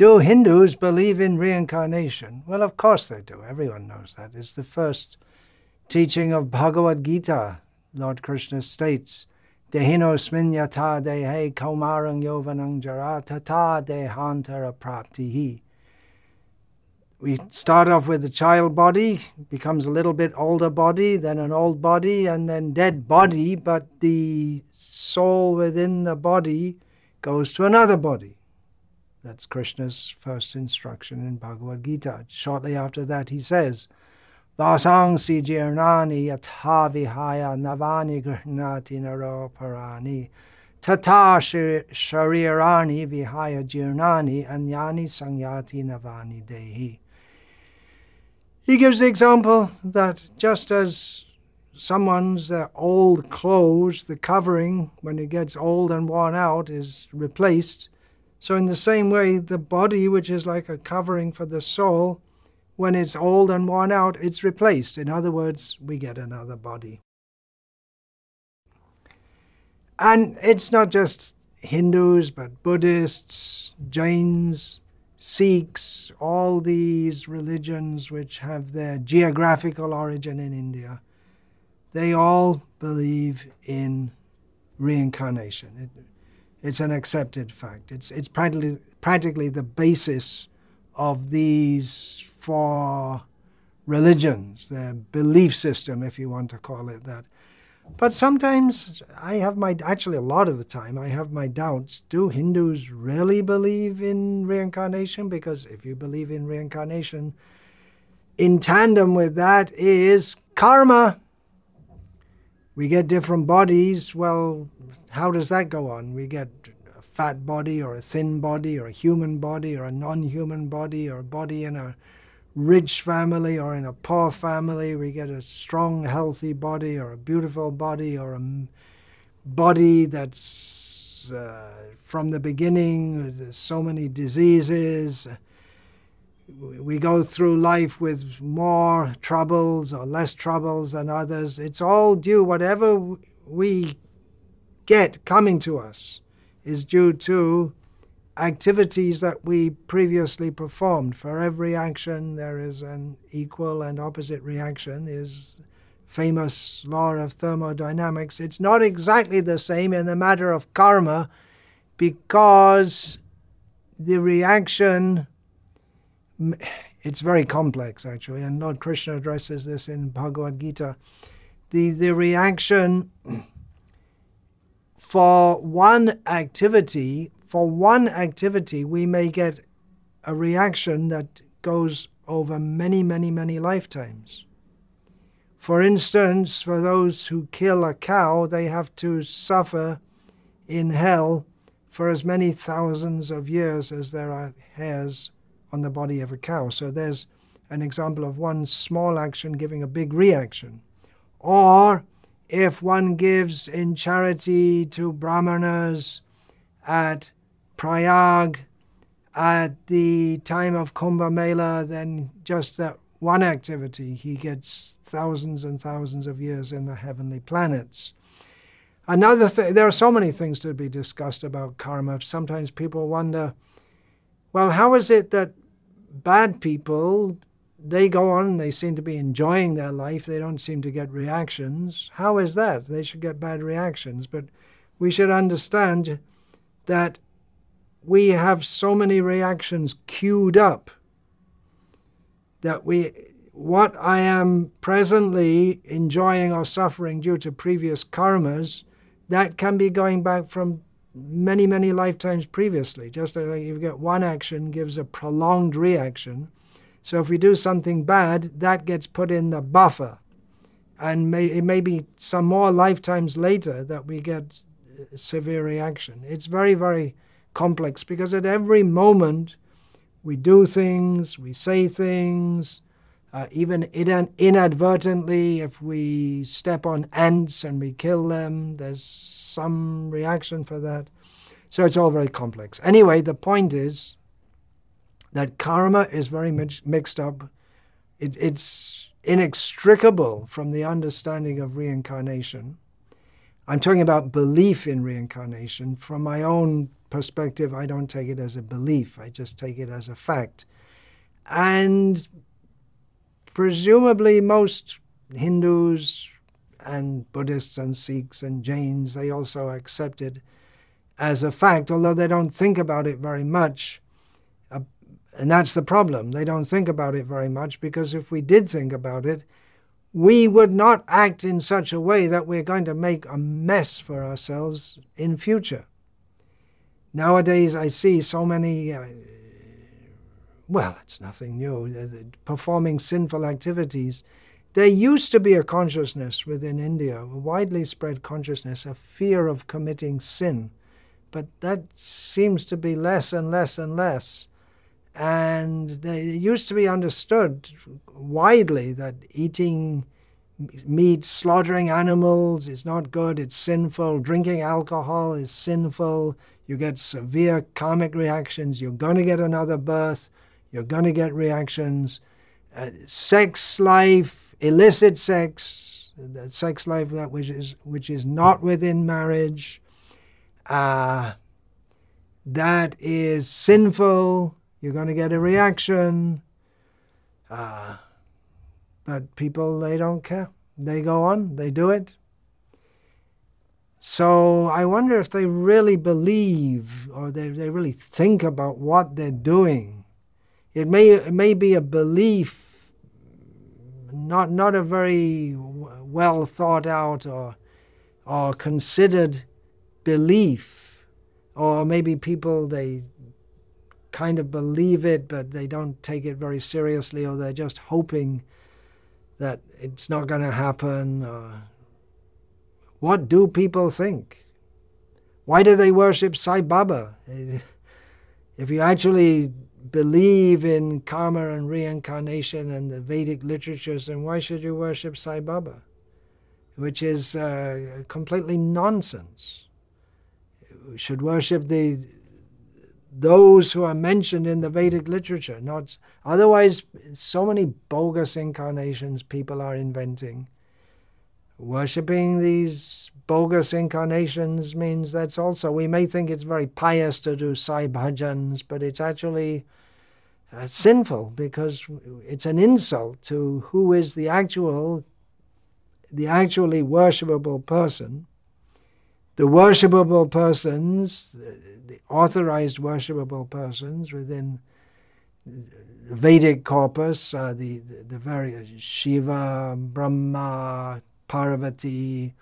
Do Hindus believe in reincarnation? Well, of course they do. Everyone knows that. It's the first teaching of Bhagavad Gita. Lord Krishna states, Dehinosmin yata dehe kaumarang yovanang jara tata dehantara praptihi. We start off with the child body, becomes a little bit older body, then an old body, and then dead body, but the soul within the body goes to another body. That's Krishna's first instruction in Bhagavad Gita. Shortly after that he says, Vasangsi jirnani yatha vihaya navani grihnati naro parani tata sharirani vihaya jirnani anyani sangyati navani dehi. He gives the example that just as someone's their old clothes, the covering, when it gets old and worn out, is replaced, so in the same way, the body, which is like a covering for the soul, when it's old and worn out, it's replaced. In other words, we get another body. And it's not just Hindus, but Buddhists, Jains, Sikhs, all these religions which have their geographical origin in India, they all believe in reincarnation. It's an accepted fact. It's practically the basis of these four religions, their belief system, if you want to call it that. But sometimes I have actually a lot of the time, I have my doubts. Do Hindus really believe in reincarnation? Because if you believe in reincarnation, in tandem with that is karma. We get different bodies. Well, how does that go on? We get a fat body or a thin body or a human body or a non-human body or a body in a rich family or in a poor family. We get a strong, healthy body or a beautiful body or a body that's from the beginning. There's so many diseases. We go through life with more troubles or less troubles than others. It's all due, whatever we get coming to us is due to activities that we previously performed. For every action, there is an equal and opposite reaction, is famous law of thermodynamics. It's not exactly the same in the matter of karma because the reaction... It's very complex, actually, and Lord Krishna addresses this in Bhagavad Gita. The reaction for one activity, we may get a reaction that goes over many, many, many lifetimes. For instance, for those who kill a cow, they have to suffer in hell for as many thousands of years as there are hairs on the body of a cow. So there's an example of one small action giving a big reaction. Or if one gives in charity to brahmanas at Prayag at the time of Kumbha Mela, then just that one activity, he gets thousands and thousands of years in the heavenly planets. Another thing, there are so many things to be discussed about karma. Sometimes people wonder, well, how is it that bad people, they go on, they seem to be enjoying their life, they don't seem to get reactions. How is that? They should get bad reactions. But we should understand that we have so many reactions queued up that what I am presently enjoying or suffering due to previous karmas, that can be going back from many, many lifetimes previously. Just like you get one action gives a prolonged reaction. So if we do something bad, that gets put in the buffer. And it may be some more lifetimes later that we get severe reaction. It's very, very complex because at every moment we do things, we say things, even inadvertently, if we step on ants and we kill them, there's some reaction for that. So it's all very complex. Anyway, the point is that karma is very mixed up. It's inextricable from the understanding of reincarnation. I'm talking about belief in reincarnation. From my own perspective, I don't take it as a belief. I just take it as a fact. And presumably most Hindus and Buddhists and Sikhs and Jains, they also accept it as a fact, although they don't think about it very much. And that's the problem. They don't think about it very much, because if we did think about it, we would not act in such a way that we're going to make a mess for ourselves in future. Nowadays, I see so many, well, it's nothing new, performing sinful activities. There used to be a consciousness within India, a widely spread consciousness, a fear of committing sin. But that seems to be less and less and less. And they used to be understood widely that eating meat, slaughtering animals is not good, it's sinful, drinking alcohol is sinful, you get severe karmic reactions, you're going to get another birth, you're going to get reactions. Sex life, illicit sex, the sex life that which is not within marriage, that is sinful. You're going to get a reaction. But people, they don't care. They go on, they do it. So I wonder if they really believe, or they really think about what they're doing. It may be a belief, not a very well thought out or considered belief. Or maybe people, they kind of believe it, but they don't take it very seriously, or they're just hoping that it's not going to happen. What do people think? Why do they worship Sai Baba? If you actually believe in karma and reincarnation and the Vedic literatures, then why should you worship Sai Baba? Which is completely nonsense. You should worship those who are mentioned in the Vedic literature. Not otherwise, so many bogus incarnations people are inventing. Worshipping these bogus incarnations means that's also, we may think it's very pious to do Sai Bhajans, but it's actually sinful, because it's an insult to who is the actually worshipable person. The worshipable persons, the authorized worshipable persons within the Vedic corpus, the various Shiva, Brahma, Parvati,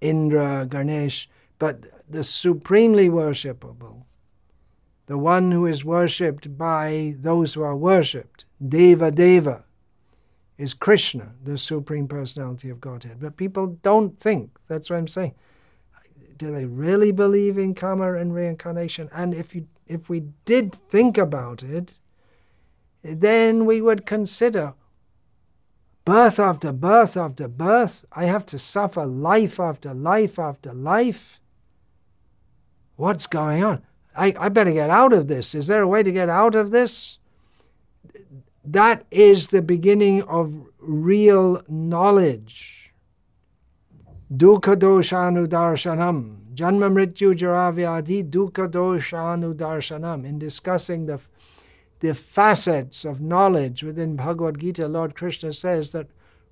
Indra, Ganesh, but the supremely worshipable, the one who is worshipped by those who are worshipped, Deva Deva, is Krishna, the Supreme Personality of Godhead. But people don't think, that's what I'm saying. Do they really believe in karma and reincarnation? And if we did think about it, then we would consider birth after birth after birth. I have to suffer life after life after life. What's going on? I better get out of this. Is there a way to get out of this? That is the beginning of real knowledge. Dukkha doshanu darshanam. Janma mrityu jara vyadi dukkha doshanu darshanam. In discussing the facets of knowledge within Bhagavad Gita, Lord Krishna says that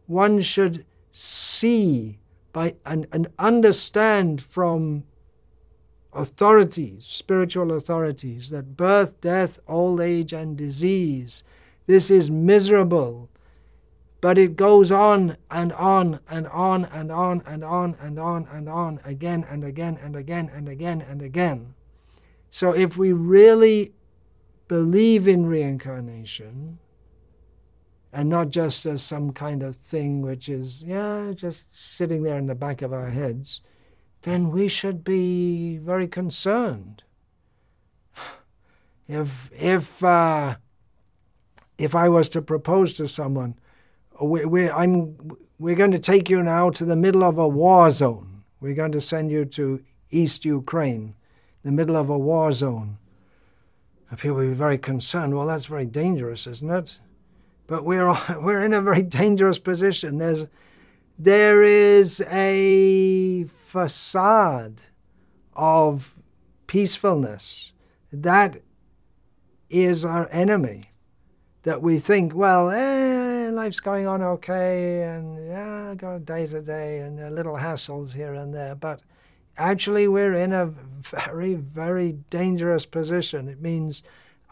one should see by and understand from authorities, spiritual authorities, that birth, death, old age, and disease, this is miserable. But it goes on and on and on and on and on and on and on again and again and again and again and again. So if we really believe in reincarnation, and not just as some kind of thing which is, just sitting there in the back of our heads, then we should be very concerned. If I was to propose to someone, we're going to take you now to the middle of a war zone. We're going to send you to East Ukraine, the middle of a war zone. And people will be very concerned. Well, that's very dangerous, isn't it? But we're in a very dangerous position. There is a facade of peacefulness. That is our enemy, that we think, well, life's going on okay, and go day to day, and there are little hassles here and there. But actually, we're in a very, very dangerous position. It means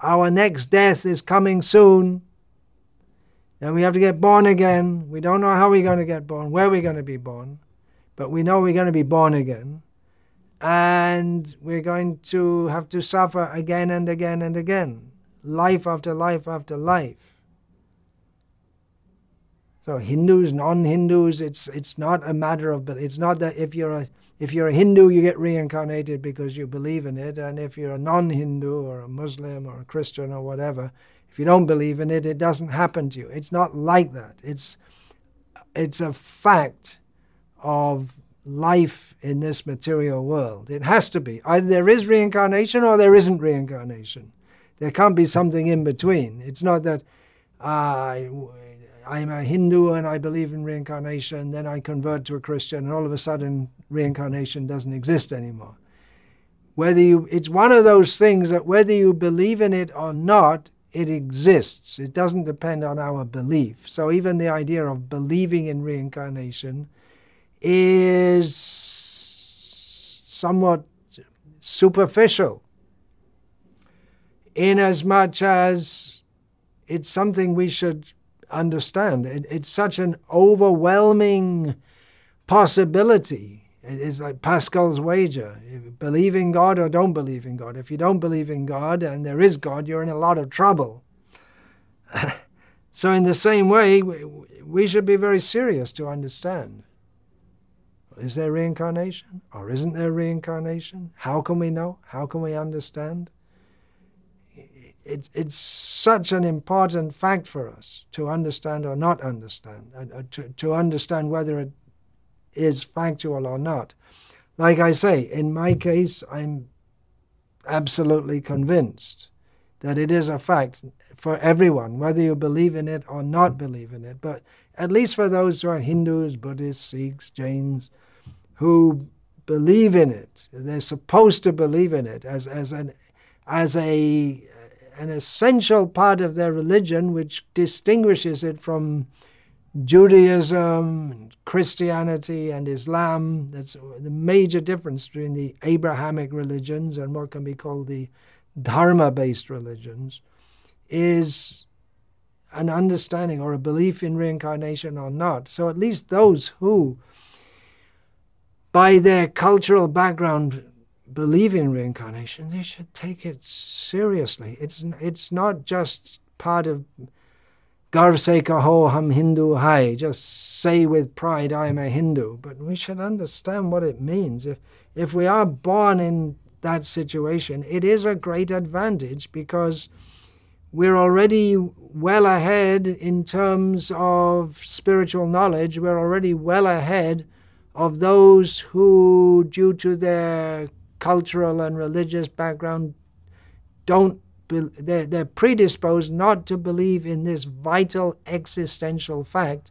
our next death is coming soon, and we have to get born again. We don't know how we're going to get born, where we're going to be born, but we know we're going to be born again. And we're going to have to suffer again and again and again, life after life after life. So Hindus, non-Hindus, it's not a matter of, it's not that if you're a Hindu you get reincarnated because you believe in it, and if you're a non-Hindu or a Muslim or a Christian or whatever, if you don't believe in it, it doesn't happen to you. It's not like that. It's a fact of life in this material world. It has to be. Either there is reincarnation or there isn't reincarnation. There can't be something in between. It's not that I'm a Hindu and I believe in reincarnation, then I convert to a Christian and all of a sudden reincarnation doesn't exist anymore. It's one of those things that whether you believe in it or not, it exists. It doesn't depend on our belief. So even the idea of believing in reincarnation is somewhat superficial, in as much as it's something we should understand. It's such an overwhelming possibility. It's like Pascal's wager. Believe in God or don't believe in God. If you don't believe in God and there is God, you're in a lot of trouble. So in the same way, we should be very serious to understand. Is there reincarnation or isn't there reincarnation? How can we know? How can we understand? It's such an important fact for us to understand or not understand, to understand whether it is factual or not. Like I say, in my case, I'm absolutely convinced that it is a fact for everyone, whether you believe in it or not believe in it. But at least for those who are Hindus, Buddhists, Sikhs, Jains, who believe in it, they're supposed to believe in it as an essential part of their religion, which distinguishes it from Judaism, Christianity, and Islam. That's the major difference between the Abrahamic religions and what can be called the dharma-based religions, is an understanding or a belief in reincarnation or not. So at least those who, by their cultural background, believe in reincarnation, they should take it seriously. It's not just part of Garv se kaho hum Hindu hai, just say with pride I am a Hindu, but we should understand what it means. If we are born in that situation, it is a great advantage because we're already well ahead in terms of spiritual knowledge. We're already well ahead of those who, due to their cultural and religious background, they're predisposed not to believe in this vital existential fact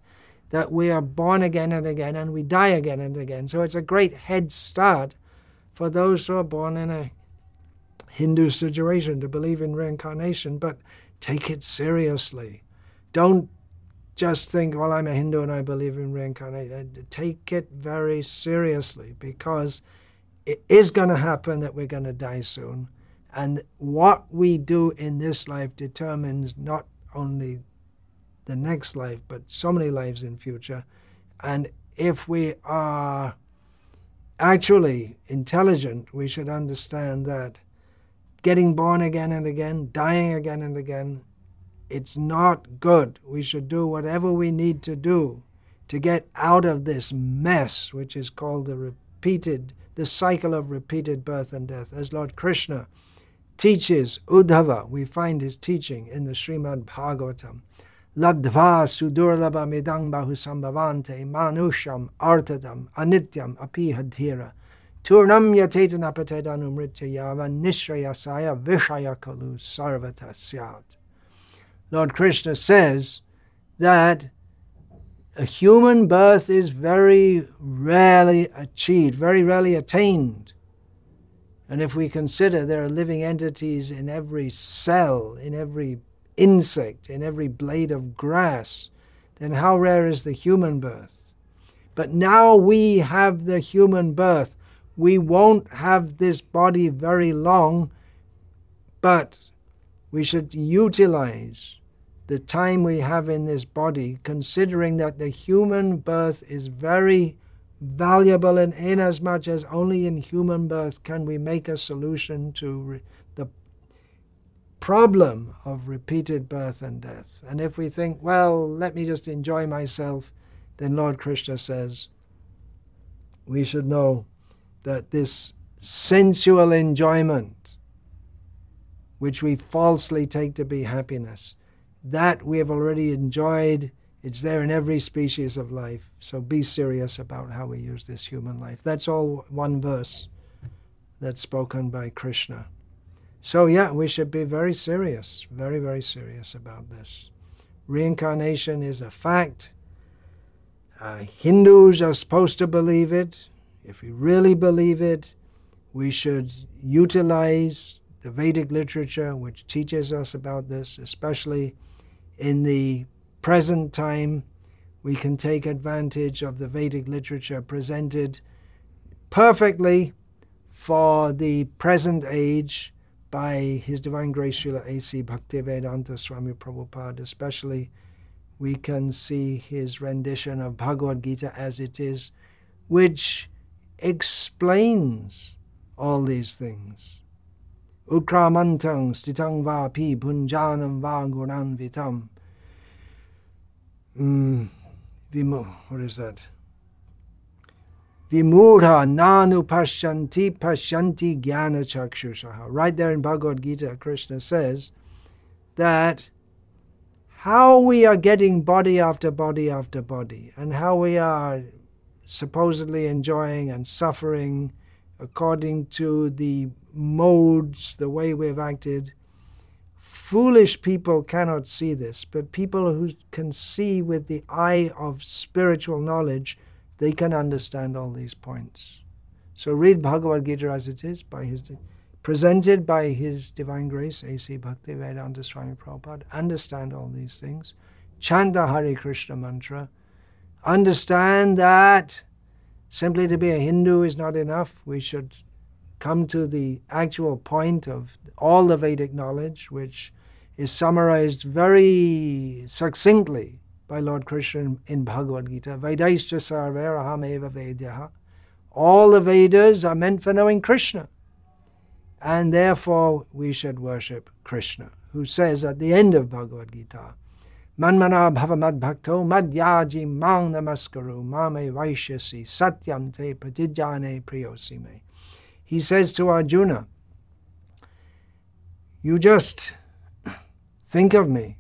that we are born again and again and we die again and again. So it's a great head start for those who are born in a Hindu situation to believe in reincarnation, but take it seriously. Don't just think, well, I'm a Hindu and I believe in reincarnation. Take it very seriously, because it is going to happen that we're going to die soon. And what we do in this life determines not only the next life, but so many lives in future. And if we are actually intelligent, we should understand that getting born again and again, dying again and again, it's not good. We should do whatever we need to do to get out of this mess, which is called the cycle of repeated birth and death. As Lord Krishna teaches Uddhava, we find his teaching in the Srimad Bhagavatam. Labdhva sudurlabha midang bahusambhavante manusham artadam anityam apihadhira turnam yatetana patedanumrityayava nishrayasaya vishayakalu sarvata syat. Lord Krishna says that a human birth is very rarely achieved, very rarely attained. And if we consider there are living entities in every cell, in every insect, in every blade of grass, then how rare is the human birth? But now we have the human birth. We won't have this body very long, but we should utilize the time we have in this body, considering that the human birth is very valuable, and inasmuch as only in human birth can we make a solution to the problem of repeated birth and death. And if we think, well, let me just enjoy myself, then Lord Krishna says, we should know that this sensual enjoyment, which we falsely take to be happiness, that we have already enjoyed. It's there in every species of life. So be serious about how we use this human life. That's all one verse that's spoken by Krishna. So yeah, we should be very serious, very, very serious about this. Reincarnation is a fact. Hindus are supposed to believe it. If we really believe it, we should utilize the Vedic literature, which teaches us about this, especially in the present time. We can take advantage of the Vedic literature presented perfectly for the present age by His Divine Grace Srila A.C. Bhaktivedanta Swami Prabhupada. Especially, we can see his rendition of Bhagavad Gita as it is, which explains all these things. Ukramantang stitang va pi punjanam va gunan vitam. What is that? Vimura nanu pashyanti jnana chakshushaha. Right there in Bhagavad Gita, Krishna says that how we are getting body after body after body, and how we are supposedly enjoying and suffering according to the modes, the way we've acted. Foolish people cannot see this, but people who can see with the eye of spiritual knowledge, they can understand all these points. So read Bhagavad Gita as it is, presented by His Divine Grace, A.C. Bhaktivedanta Swami Prabhupada. Understand all these things. Chant the Hare Krishna mantra. Understand that simply to be a Hindu is not enough. We should come to the actual point of all the Vedic knowledge, which is summarized very succinctly by Lord Krishna in Bhagavad Gita. Vedaischa sarvaraham eva vedyaha. All the Vedas are meant for knowing Krishna. And therefore, we should worship Krishna, who says at the end of Bhagavad Gita, Manmana bhava madbhakto madhyaji mang namaskaru mame vaishyasi satyam te pratijane priyosime. He says to Arjuna, you just think of me,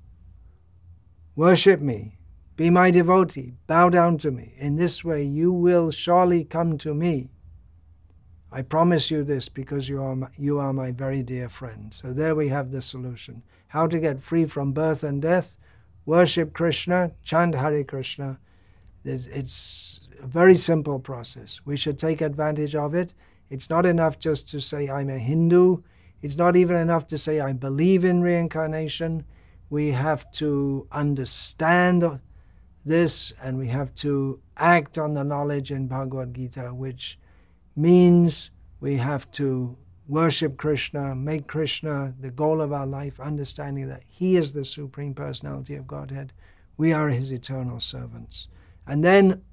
worship me, be my devotee, bow down to me. In this way you will surely come to me. I promise you this because you are my very dear friend. So there we have the solution. How to get free from birth and death? Worship Krishna, chant Hare Krishna. It's a very simple process. We should take advantage of it. It's not enough just to say, I'm a Hindu. It's not even enough to say, I believe in reincarnation. We have to understand this, and we have to act on the knowledge in Bhagavad Gita, which means we have to worship Krishna, make Krishna the goal of our life, understanding that He is the Supreme Personality of Godhead. We are His eternal servants. And then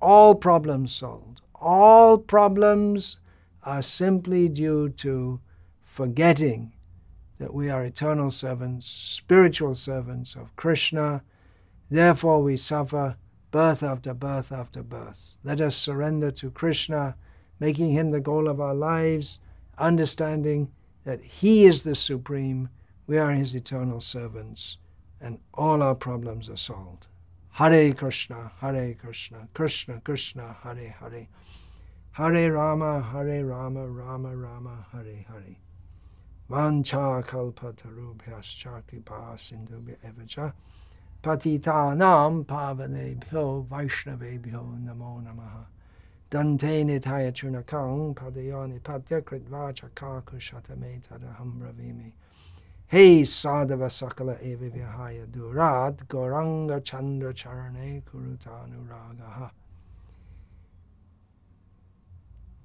all problems solved. All problems are simply due to forgetting that we are eternal servants, spiritual servants of Krishna. Therefore, we suffer birth after birth after birth. Let us surrender to Krishna, making Him the goal of our lives, understanding that He is the Supreme, we are His eternal servants, and all our problems are solved. Hare Krishna, Hare Krishna, Krishna Krishna, Hare Hare. Hare Rama, Hare Rama, Rama Rama, Hare Hare. Vancha kalpatarubhyas cha kripa sindhubhya eva cha patitanam pavanebhyo vaishnavebhyo namo namaha. Dante nitaya chunakang padayani patya kritva chaka kushatame tadaham ravimi. Hey sadhava sakala evivihaya durad goranga chandra charane kurutanuragaha.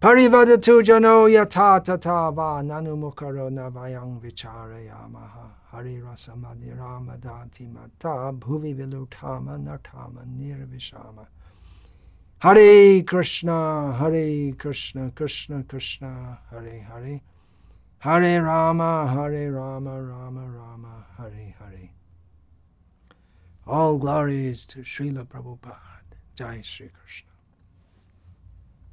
Parivadatu jano yatatata va nanumukaro navayang vicharayamaha. Hari rasamadi ramadati mata bhuvi vilutama nartama nirvishama. Hare Krishna, Krishna Krishna, Hare Hare. Hare Rama, Rama Rama, Hare Hare. All glories to Srila Prabhupada. Jai Shri Krishna.